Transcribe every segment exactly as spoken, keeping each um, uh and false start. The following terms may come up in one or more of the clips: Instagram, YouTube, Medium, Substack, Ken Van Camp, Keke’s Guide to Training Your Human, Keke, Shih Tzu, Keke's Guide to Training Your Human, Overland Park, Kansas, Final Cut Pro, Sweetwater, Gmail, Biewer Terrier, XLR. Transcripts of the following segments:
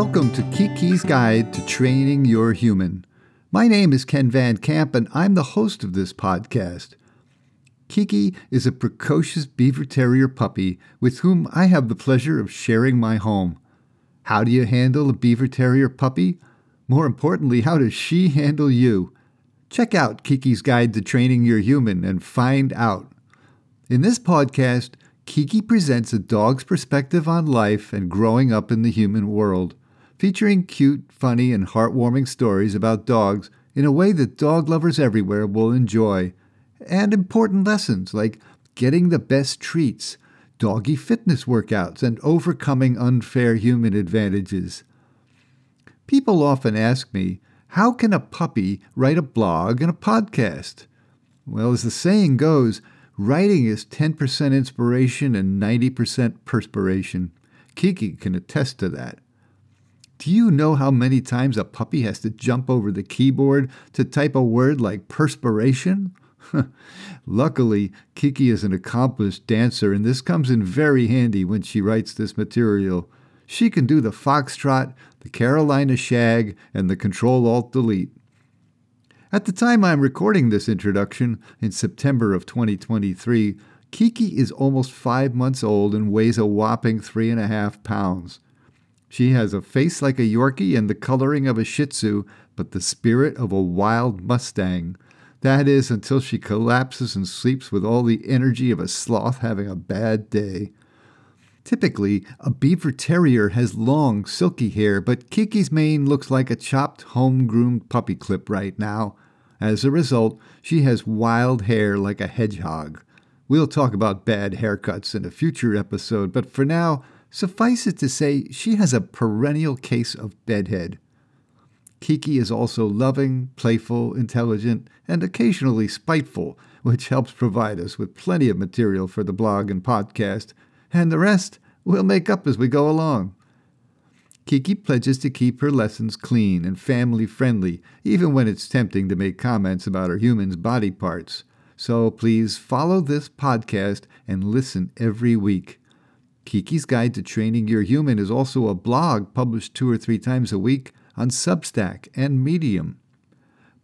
Welcome to Keke's Guide to Training Your Human. My name is Ken Van Camp, and I'm the host of this podcast. Keke is a precocious Biewer Terrier puppy with whom I have the pleasure of sharing my home. How do you handle a Biewer Terrier puppy? More importantly, how does she handle you? Check out Keke's Guide to Training Your Human and find out. In this podcast, Keke presents a dog's perspective on life and growing up in the human world, featuring cute, funny, and heartwarming stories about dogs in a way that dog lovers everywhere will enjoy, and important lessons like getting the best treats, doggy fitness workouts, and overcoming unfair human advantages. People often ask me, how can a puppy write a blog and a podcast? Well, as the saying goes, writing is ten percent inspiration and ninety percent perspiration. Keke can attest to that. Do you know how many times a puppy has to jump over the keyboard to type a word like perspiration? Luckily, Keke is an accomplished dancer, and this comes in very handy when she writes this material. She can do the foxtrot, the Carolina shag, and the Control-Alt-Delete. At the time I'm recording this introduction, in September of twenty twenty-three, Keke is almost five months old and weighs a whopping three and a half pounds. She has a face like a Yorkie and the coloring of a Shih Tzu, but the spirit of a wild Mustang. That is, until she collapses and sleeps with all the energy of a sloth having a bad day. Typically, a Biewer Terrier has long, silky hair, but Keke's mane looks like a chopped, home-groomed puppy clip right now. As a result, she has wild hair like a hedgehog. We'll talk about bad haircuts in a future episode, but for now, suffice it to say she has a perennial case of bedhead. Keke is also loving, playful, intelligent, and occasionally spiteful, which helps provide us with plenty of material for the blog and podcast, and the rest we'll make up as we go along. Keke pledges to keep her lessons clean and family-friendly, even when it's tempting to make comments about her human's body parts. So please follow this podcast and listen every week. Keke's Guide to Training Your Human is also a blog published two or three times a week on Substack and Medium.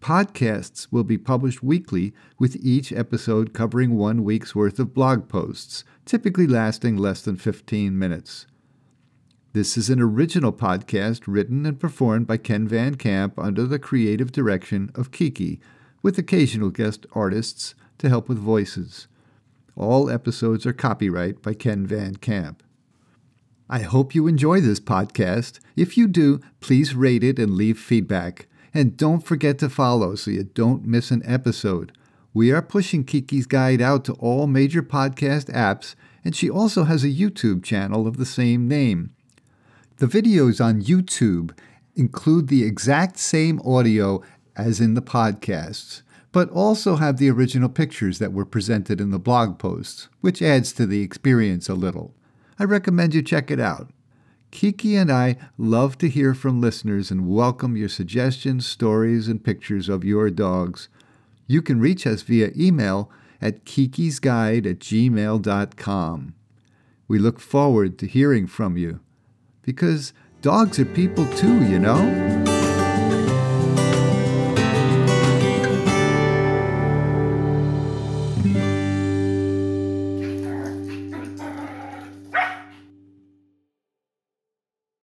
Podcasts will be published weekly, with each episode covering one week's worth of blog posts, typically lasting less than fifteen minutes. This is an original podcast written and performed by Ken Van Camp under the creative direction of Keke, with occasional guest artists to help with voices. All episodes are copyright by Ken Van Camp. I hope you enjoy this podcast. If you do, please rate it and leave feedback. And don't forget to follow so you don't miss an episode. We are pushing Keke's Guide out to all major podcast apps, and she also has a YouTube channel of the same name. The videos on YouTube include the exact same audio as in the podcasts, but also have the original pictures that were presented in the blog posts, which adds to the experience a little. I recommend you check it out. Keke and I love to hear from listeners and welcome your suggestions, stories, and pictures of your dogs. You can reach us via email at kekesguide at gmail dot com. We look forward to hearing from you, because dogs are people too, you know?